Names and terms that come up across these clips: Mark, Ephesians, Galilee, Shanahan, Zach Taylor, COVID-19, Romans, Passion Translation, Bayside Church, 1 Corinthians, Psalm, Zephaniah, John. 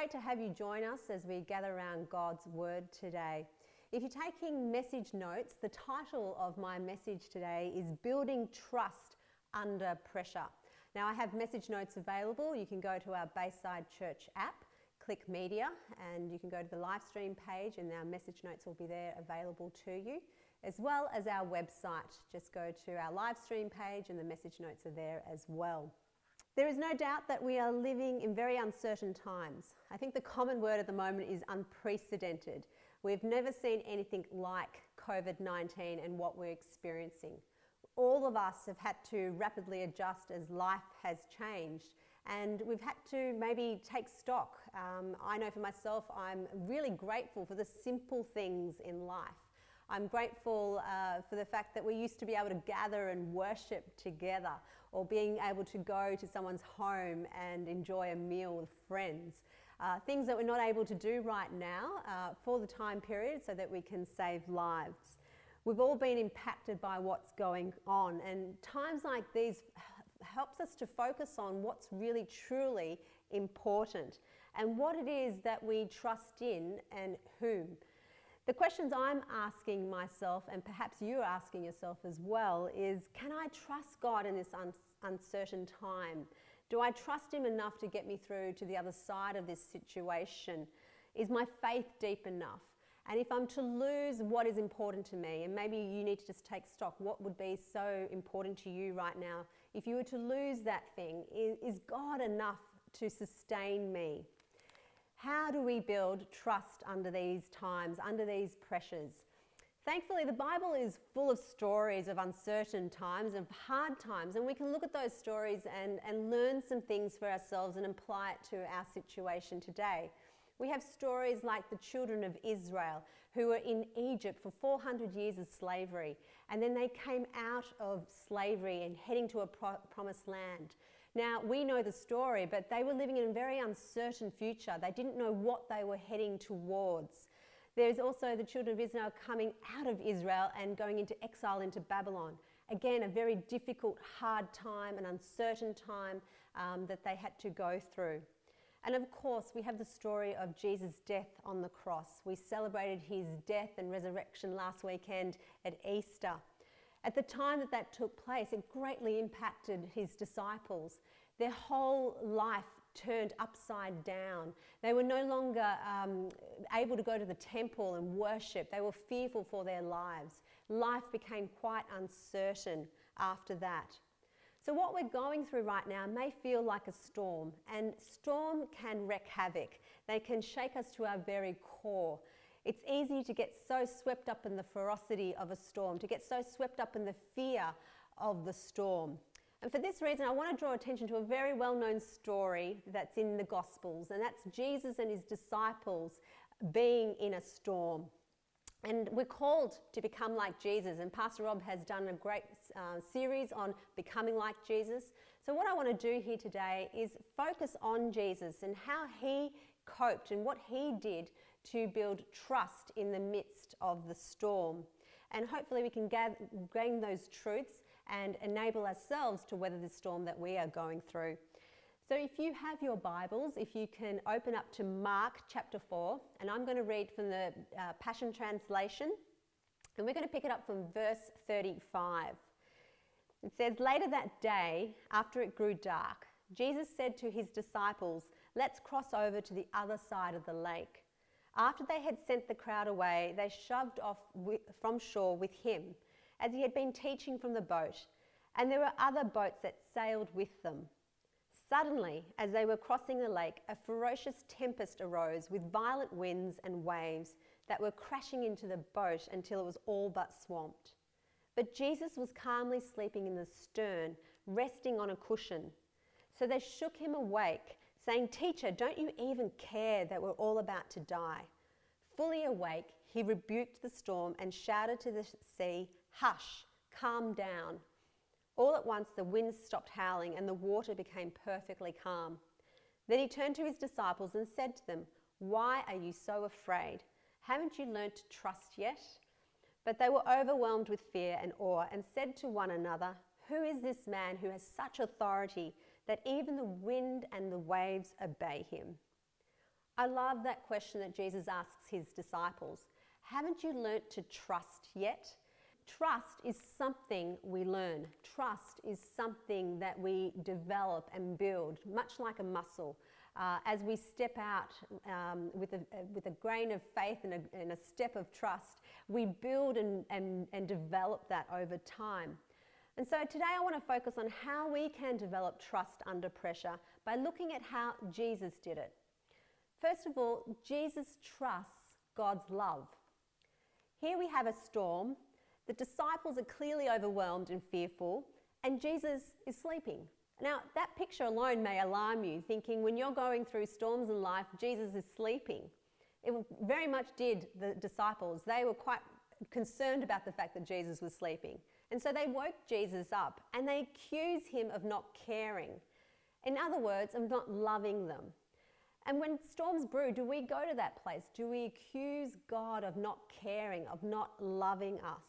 great to have you join us as we gather around God's Word today. If you're taking message notes, the title of my message today is Building Trust Under Pressure. Now I have message notes available. You can go to our Bayside Church app, click media, and you can go to the live stream page and our message notes will be there available to you, as well as our website. Just go to our live stream page and the message notes are there as well. There is no doubt that we are living in very uncertain times. I think the common word at the moment is unprecedented. We've never seen anything like COVID-19 and what we're experiencing. All of us have had to rapidly adjust as life has changed, and we've had to maybe take stock. I know for myself, I'm really grateful for the simple things in life. I'm grateful for the fact that we used to be able to gather and worship together, or being able to go to someone's home and enjoy a meal with friends. Things that we're not able to do right now for the time period so that we can save lives. We've all been impacted by what's going on, and times like these helps us to focus on what's really truly important and what it is that we trust in and whom. The questions I'm asking myself, and perhaps you're asking yourself as well, is can I trust God in this uncertain time? Do I trust Him enough to get me through to the other side of this situation? Is my faith deep enough? And if I'm to lose what is important to me, and maybe you need to just take stock, what would be so important to you right now? If you were to lose that thing, is God enough to sustain me? How do we build trust under these times, under these pressures? Thankfully, the Bible is full of stories of uncertain times, of hard times, and we can look at those stories and learn some things for ourselves and apply it to our situation today. We have stories like the children of Israel who were in Egypt for 400 years of slavery, and then they came out of slavery and heading to a promised land. Now, we know the story, but they were living in a very uncertain future. They didn't know what they were heading towards. There's also the children of Israel coming out of Israel and going into exile into Babylon. Again, a very difficult, hard time, an uncertain time that they had to go through. And of course, we have the story of Jesus' death on the cross. We celebrated His death and resurrection last weekend at Easter. At the time that that took place, it greatly impacted His disciples. Their whole life turned upside down. They were no longer able to go to the temple and worship. They were fearful for their lives. Life became quite uncertain after that. So what we're going through right now may feel like a storm, and storm can wreak havoc. They can shake us to our very core. It's easy to get so swept up in the ferocity of a storm, to get so swept up in the fear of the storm. And for this reason, I want to draw attention to a very well-known story that's in the Gospels, and that's Jesus and His disciples being in a storm. And we're called to become like Jesus, and Pastor Rob has done a great series on becoming like Jesus. So what I want to do here today is focus on Jesus and how He coped and what He did to build trust in the midst of the storm. And hopefully we can gain those truths and enable ourselves to weather the storm that we are going through. So if you have your Bibles, if you can open up to Mark chapter 4, and I'm going to read from the Passion Translation, and we're going to pick it up from verse 35. It says, "Later that day, after it grew dark, Jesus said to His disciples, 'Let's cross over to the other side of the lake.' After they had sent the crowd away, they shoved off from shore with Him, as He had been teaching from the boat, and there were other boats that sailed with them. Suddenly, as they were crossing the lake, a ferocious tempest arose with violent winds and waves that were crashing into the boat until it was all but swamped. But Jesus was calmly sleeping in the stern, resting on a cushion. So they shook Him awake, saying, 'Teacher, don't you even care that we're all about to die?' Fully awake, He rebuked the storm and shouted to the sea, 'Hush, calm down.' All at once the winds stopped howling and the water became perfectly calm. Then He turned to His disciples and said to them, 'Why are you so afraid? Haven't you learnt to trust yet?' But they were overwhelmed with fear and awe and said to one another, 'Who is this man who has such authority that even the wind and the waves obey Him?' I love that question that Jesus asks his disciples. Haven't you learnt to trust yet? Trust is something we learn. Trust is something that we develop and build, much like a muscle. As we step out with a grain of faith and a step of trust, we build and develop that over time. And so today I want to focus on how we can develop trust under pressure by looking at how Jesus did it. First of all, Jesus trusts God's love. Here we have a storm. The disciples are clearly overwhelmed and fearful, and Jesus is sleeping. Now, that picture alone may alarm you, thinking when you're going through storms in life, Jesus is sleeping. It very much did the disciples. They were quite concerned about the fact that Jesus was sleeping. And so they woke Jesus up, and they accuse him of not caring. In other words, of not loving them. And when storms brew, do we go to that place? Do we accuse God of not caring, of not loving us?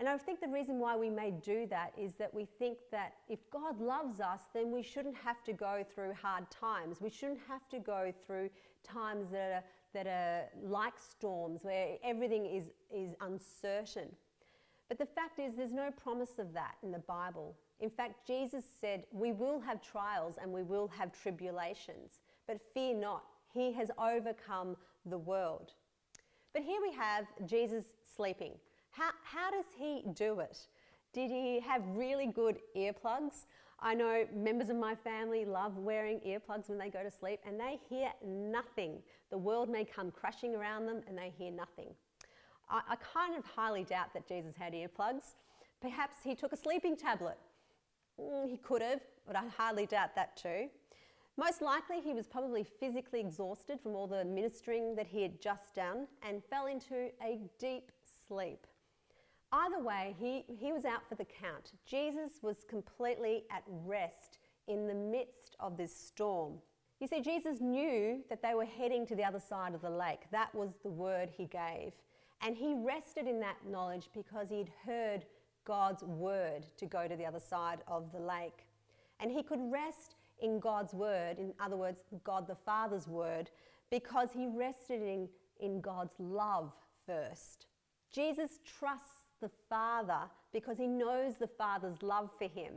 And I think the reason why we may do that is that we think that if God loves us, then we shouldn't have to go through hard times. We shouldn't have to go through times that are like storms, where everything is uncertain. But the fact is, there's no promise of that in the Bible. In fact, Jesus said, we will have trials and we will have tribulations, but fear not, he has overcome the world. But here we have Jesus sleeping. How does he do it? Did he have really good earplugs? I know members of my family love wearing earplugs when they go to sleep, and they hear nothing. The world may come crashing around them and they hear nothing. I kind of highly doubt that Jesus had earplugs. Perhaps he took a sleeping tablet. He could have, but I highly doubt that too. Most likely he was probably physically exhausted from all the ministering that he had just done and fell into a deep sleep. Either way, he was out for the count. Jesus was completely at rest in the midst of this storm. You see, Jesus knew that they were heading to the other side of the lake. That was the word he gave. And he rested in that knowledge because he'd heard God's word to go to the other side of the lake. And he could rest in God's word, in other words, God the Father's word, because he rested in God's love first. Jesus trusts the Father because he knows the Father's love for him.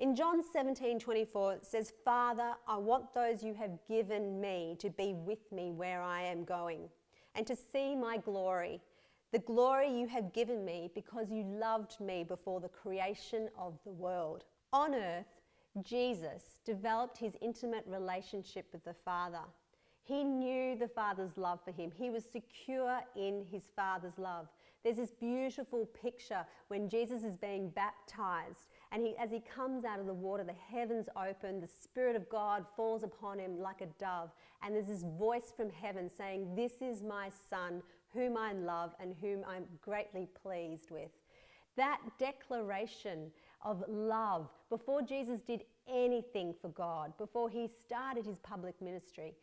In John 17:24, it says, "Father, I want those you have given me to be with me where I am going, and to see my glory, the glory you have given me because you loved me before the creation of the world." On earth, Jesus developed his intimate relationship with the Father. He knew the Father's love for him. He was secure in his Father's love. There's this beautiful picture when Jesus is being baptized, and as he comes out of the water, the heavens open, the Spirit of God falls upon him like a dove, and there's this voice from heaven saying, "This is my Son, whom I love and whom I'm greatly pleased with." That declaration of love, before Jesus did anything for God, before he started his public ministry,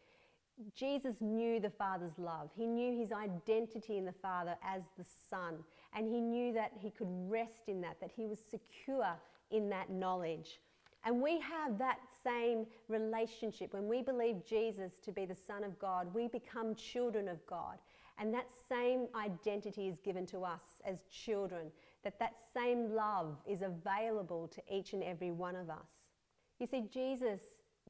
Jesus knew the Father's love. He knew his identity in the Father as the Son, and he knew that he could rest in that he was secure in that knowledge. And we have that same relationship. When we believe Jesus to be the Son of God, we become children of God. And that same identity is given to us as children, that same love is available to each and every one of us. You see, Jesus,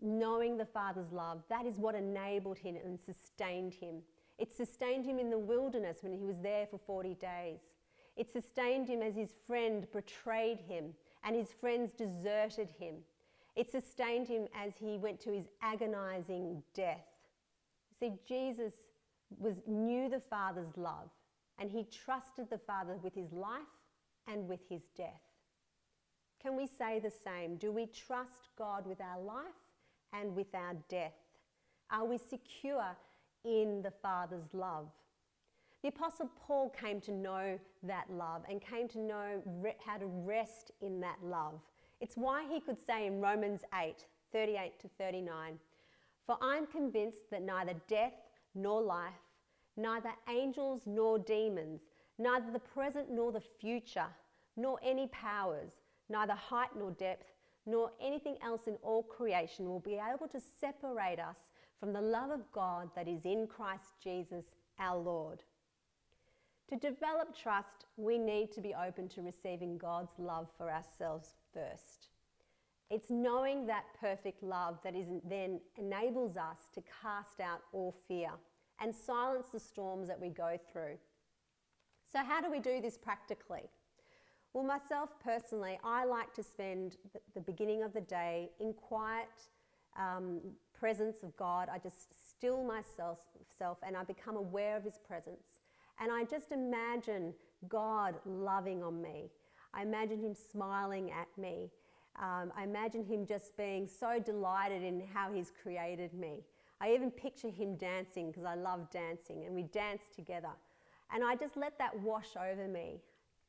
knowing the Father's love, that is what enabled him and sustained him. It sustained him in the wilderness when he was there for 40 days. It sustained him as his friend betrayed him and his friends deserted him. It sustained him as he went to his agonizing death. See, Jesus knew the Father's love, and he trusted the Father with his life and with his death. Can we say the same? Do we trust God with our life and with our death? Are we secure in the Father's love? The Apostle Paul came to know that love and came to know how to rest in that love. It's why he could say in Romans 8:38-39, "For I am convinced that neither death nor life, neither angels nor demons, neither the present nor the future, nor any powers, neither height nor depth, nor anything else in all creation will be able to separate us from the love of God that is in Christ Jesus, our Lord. To develop trust, we need to be open to receiving God's love for ourselves first. It's knowing that perfect love that then enables us to cast out all fear and silence the storms that we go through. So how do we do this practically? Well, myself personally, I like to spend the beginning of the day in quiet presence of God. I just still myself and I become aware of his presence. And I just imagine God loving on me. I imagine him smiling at me. I imagine him just being so delighted in how he's created me. I even picture him dancing because I love dancing, and we dance together. And I just let that wash over me.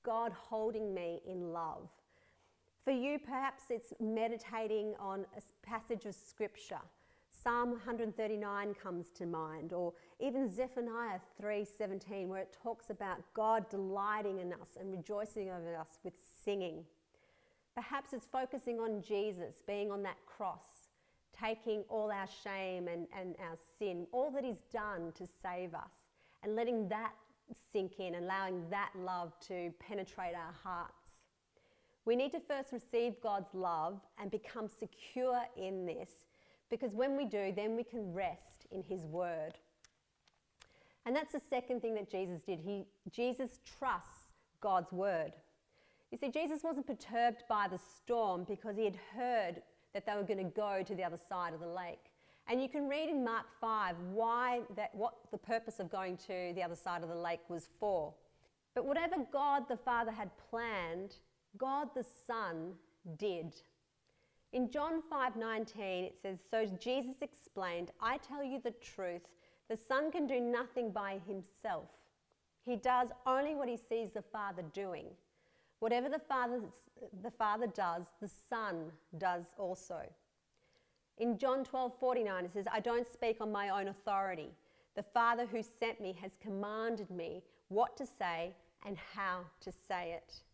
God holding me in love. For you, perhaps it's meditating on a passage of scripture. Psalm 139 comes to mind, or even Zephaniah 3:17, where it talks about God delighting in us and rejoicing over us with singing. Perhaps it's focusing on Jesus, being on that cross, taking all our shame and our sin, all that he's done to save us, and letting that sink in, allowing that love to penetrate our hearts. We need to first receive God's love and become secure in this, because when we do, then we can rest in his word. And that's the second thing that Jesus did. Jesus trusts God's word. You see, Jesus wasn't perturbed by the storm because he had heard that they were going to go to the other side of the lake. And you can read in Mark 5 what the purpose of going to the other side of the lake was for. But whatever God the Father had planned, God the Son did. In John 5:19 it says, "So Jesus explained, I tell you the truth, the Son can do nothing by himself. He does only what he sees the Father doing. Whatever the Father does, the Son does also." In John 12:49 it says, "I don't speak on my own authority. The Father who sent me has commanded me what to say and how to say it."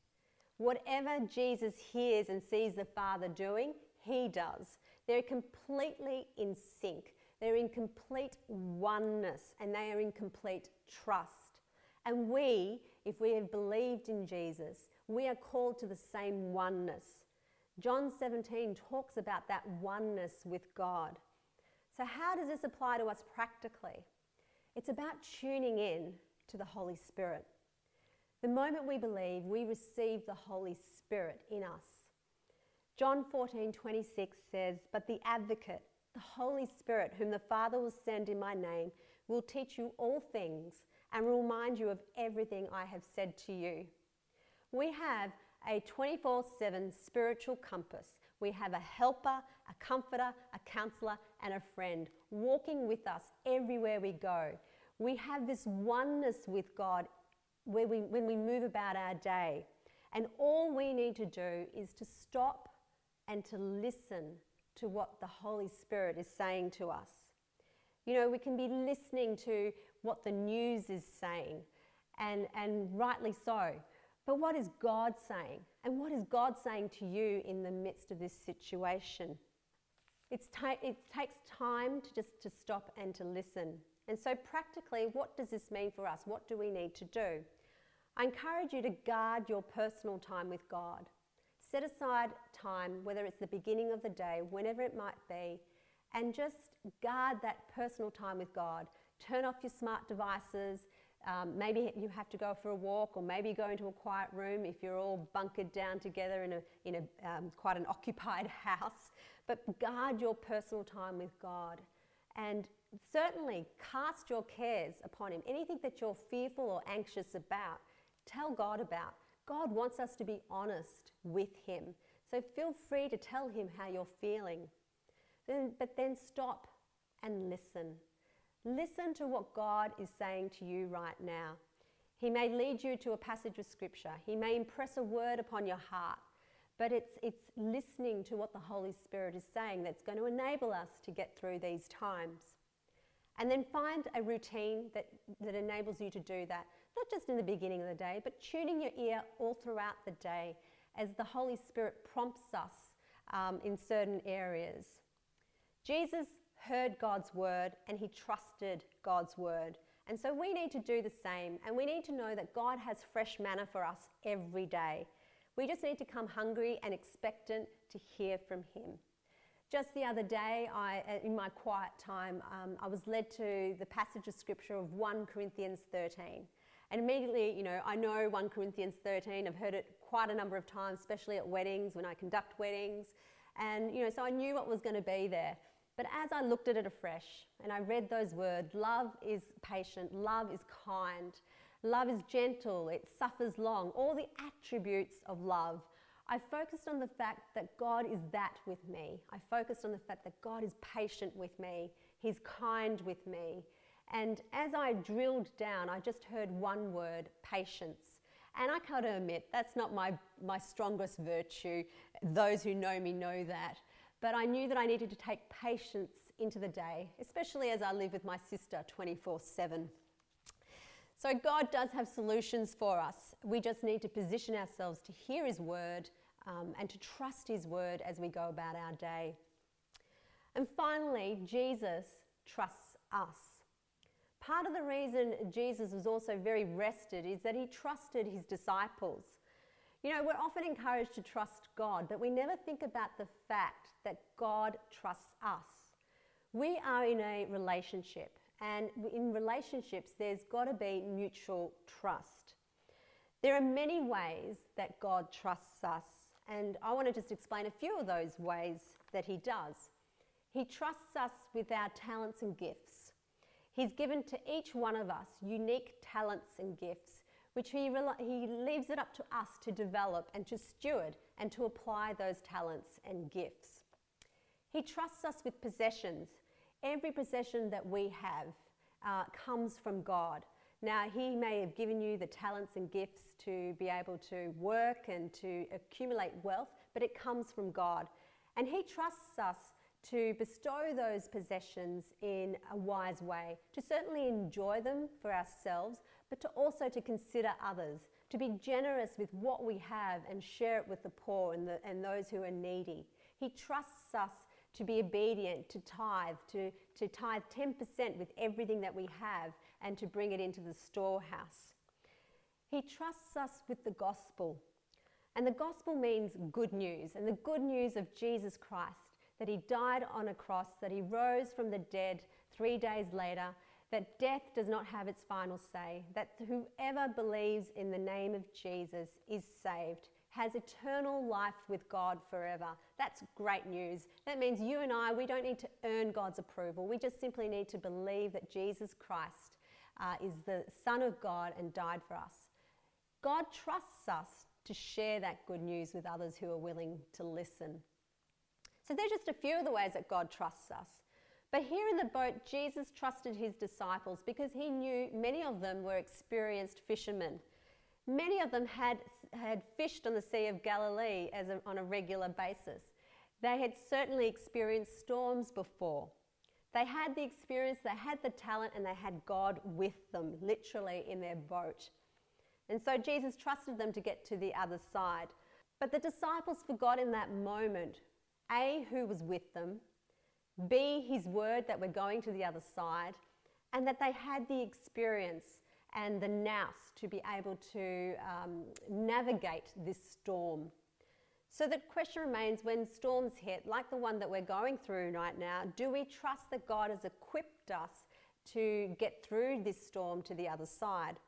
Whatever Jesus hears and sees the Father doing, he does. They're completely in sync. They're in complete oneness, and they are in complete trust. And we, if we have believed in Jesus, we are called to the same oneness. John 17 talks about that oneness with God. So how does this apply to us practically? It's about tuning in to the Holy Spirit. The moment we believe, we receive the Holy Spirit in us. John 14:26 says, "But the Advocate, the Holy Spirit, whom the Father will send in my name, will teach you all things and will remind you of everything I have said to you." We have a 24/7 spiritual compass. We have a helper, a comforter, a counselor, and a friend walking with us everywhere we go. We have this oneness with God when we move about our day. And all we need to do is to stop and to listen to what the Holy Spirit is saying to us. You know, we can be listening to what the news is saying, and rightly so. But what is God saying? And what is God saying to you in the midst of this situation? It takes time to just to stop and to listen. And so practically, what does this mean for us? What do we need to do? I encourage you to guard your personal time with God. Set aside time, whether it's the beginning of the day, whenever it might be, and just guard that personal time with God. Turn off your smart devices. Maybe you have to go for a walk, or maybe you go into a quiet room if you're all bunkered down together in quite an occupied house. But guard your personal time with God, and certainly cast your cares upon him. Anything that you're fearful or anxious about, tell God about. God wants us to be honest with him. So feel free to tell him how you're feeling. But then stop and listen. Listen to what God is saying to you right now. He may lead you to a passage of scripture. He may impress a word upon your heart. But it's listening to what the Holy Spirit is saying that's going to enable us to get through these times. And then find a routine that enables you to do that. Not just in the beginning of the day, but tuning your ear all throughout the day as the Holy Spirit prompts us in certain areas. Jesus heard God's word and he trusted God's word. And so we need to do the same, and we need to know that God has fresh manna for us every day. We just need to come hungry and expectant to hear from him. Just the other day, in my quiet time, I was led to the passage of scripture of 1 Corinthians 13. And immediately, you know, I know 1 Corinthians 13, I've heard it quite a number of times, especially at weddings, when I conduct weddings. And, you know, so I knew what was going to be there. But as I looked at it afresh and I read those words, love is patient, love is kind, love is gentle, it suffers long, all the attributes of love. I focused on the fact that God is that with me. I focused on the fact that God is patient with me. He's kind with me. And as I drilled down, I just heard one word, patience. And I gotta admit, that's not my strongest virtue. Those who know me know that. But I knew that I needed to take patience into the day, especially as I live with my sister 24/7. So God does have solutions for us. We just need to position ourselves to hear his word and to trust his word as we go about our day. And finally, Jesus trusts us. Part of the reason Jesus was also very rested is that he trusted his disciples. You know, we're often encouraged to trust God, but we never think about the fact that God trusts us. We are in a relationship, and in relationships, there's got to be mutual trust. There are many ways that God trusts us, and I want to just explain a few of those ways that he does. He trusts us with our talents and gifts. He's given to each one of us unique talents and gifts, which he leaves it up to us to develop and to steward and to apply those talents and gifts. He trusts us with possessions. Every possession that we have comes from God. Now, he may have given you the talents and gifts to be able to work and to accumulate wealth, but it comes from God. And he trusts us to bestow those possessions in a wise way, to certainly enjoy them for ourselves, but to also to consider others, to be generous with what we have and share it with the poor and those who are needy. He trusts us to be obedient, to tithe, to tithe 10% with everything that we have and to bring it into the storehouse. He trusts us with the gospel. And the gospel means good news, and the good news of Jesus Christ, that he died on a cross, that he rose from the dead 3 days later, that death does not have its final say, that whoever believes in the name of Jesus is saved, has eternal life with God forever. That's great news. That means you and I, we don't need to earn God's approval. We just simply need to believe that Jesus Christ is the Son of God and died for us. God trusts us to share that good news with others who are willing to listen. So there's just a few of the ways that God trusts us. But here in the boat, Jesus trusted his disciples because he knew many of them were experienced fishermen. Many of them had fished on the Sea of Galilee on a regular basis. They had certainly experienced storms before. They had the experience, they had the talent, and they had God with them, literally in their boat. And so Jesus trusted them to get to the other side. But the disciples forgot in that moment, A, who was with them, B, his word that we're going to the other side, and that they had the experience and the nous to be able to navigate this storm. So the question remains, when storms hit, like the one that we're going through right now, do we trust that God has equipped us to get through this storm to the other side?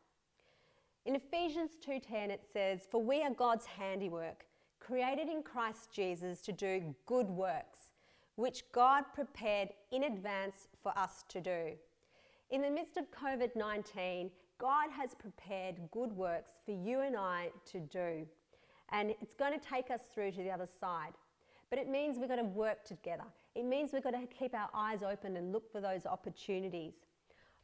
In Ephesians 2:10 it says, "For we are God's handiwork, created in Christ Jesus to do good works, which God prepared in advance for us to do." In the midst of COVID-19, God has prepared good works for you and I to do. And it's going to take us through to the other side. But it means we've got to work together. It means we've got to keep our eyes open and look for those opportunities.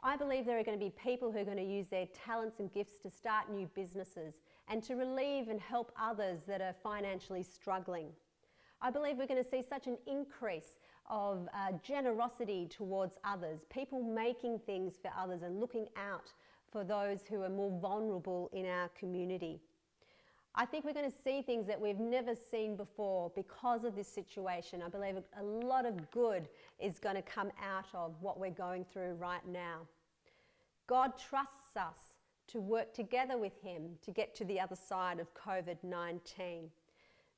I believe there are going to be people who are going to use their talents and gifts to start new businesses and to relieve and help others that are financially struggling. I believe we're going to see such an increase of generosity towards others, people making things for others and looking out for those who are more vulnerable in our community. I think we're going to see things that we've never seen before because of this situation. I believe a lot of good is going to come out of what we're going through right now. God trusts us to work together with Him to get to the other side of COVID-19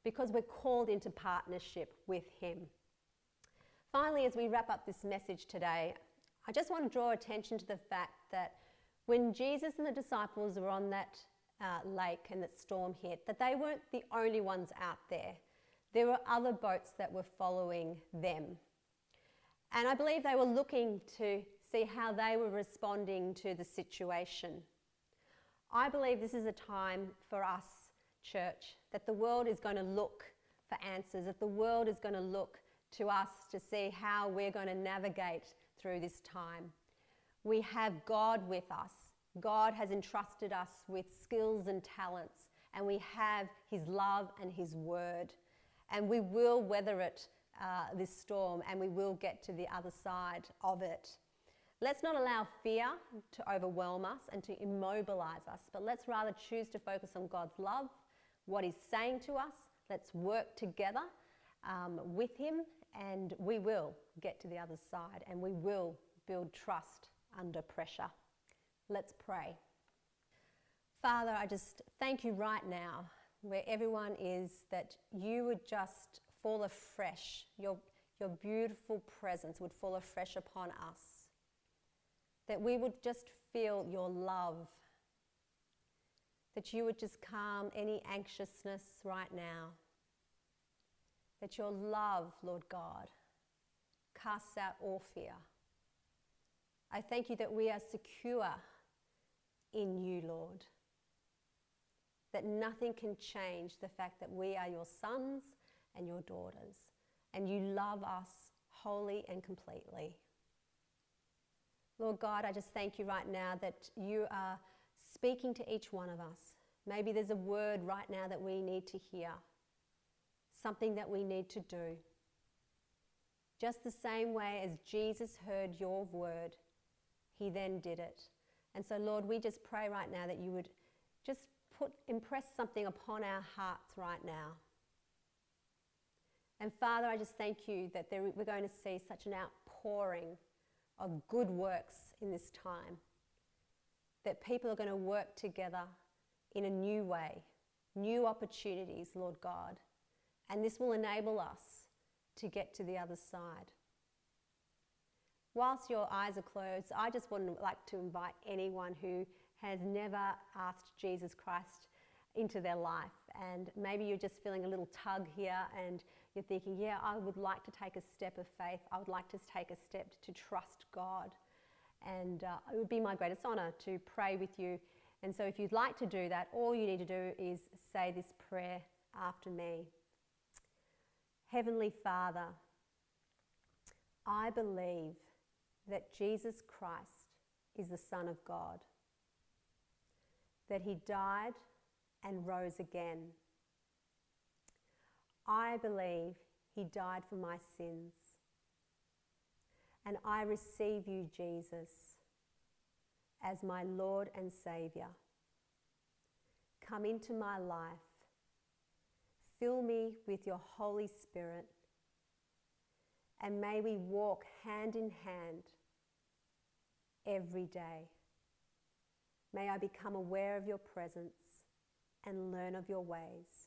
because we're called into partnership with Him. Finally, as we wrap up this message today, I just want to draw attention to the fact that when Jesus and the disciples were on that lake and that storm hit, that they weren't the only ones out there. There were other boats that were following them. And I believe they were looking to see how they were responding to the situation. I believe this is a time for us, church, that the world is going to look for answers, that the world is going to look to us to see how we're going to navigate through this time. We have God with us. God has entrusted us with skills and talents, and we have His love and His word. And we will weather it, this storm, and we will get to the other side of it. Let's not allow fear to overwhelm us and to immobilize us, but let's rather choose to focus on God's love, what He's saying to us. Let's work together with Him, and we will get to the other side, and we will build trust under pressure. Let's pray. Father, I just thank You right now, where everyone is, that You would just fall afresh. Your beautiful presence would fall afresh upon us. That we would just feel Your love, that You would just calm any anxiousness right now, that Your love, Lord God, casts out all fear. I thank You that we are secure in You, Lord, that nothing can change the fact that we are Your sons and Your daughters, and You love us wholly and completely. Lord God, I just thank You right now that You are speaking to each one of us. Maybe there's a word right now that we need to hear, something that we need to do. Just the same way as Jesus heard Your word, He then did it. And so, Lord, we just pray right now that You would just impress something upon our hearts right now. And Father, I just thank You that we're going to see such an outpouring of good works in this time, that people are going to work together in a new way, new opportunities, Lord God, and this will enable us to get to the other side. Whilst your eyes are closed, I just would like to invite anyone who has never asked Jesus Christ into their life, and maybe you're just feeling a little tug here and you're thinking, yeah, I would like to take a step of faith. I would like to take a step to trust God. And it would be my greatest honour to pray with you. And so if you'd like to do that, all you need to do is say this prayer after me. Heavenly Father, I believe that Jesus Christ is the Son of God, that He died and rose again. I believe He died for my sins, and I receive You, Jesus, as my Lord and Saviour. Come into my life. Fill me with Your Holy Spirit, and may we walk hand in hand every day. May I become aware of Your presence and learn of Your ways.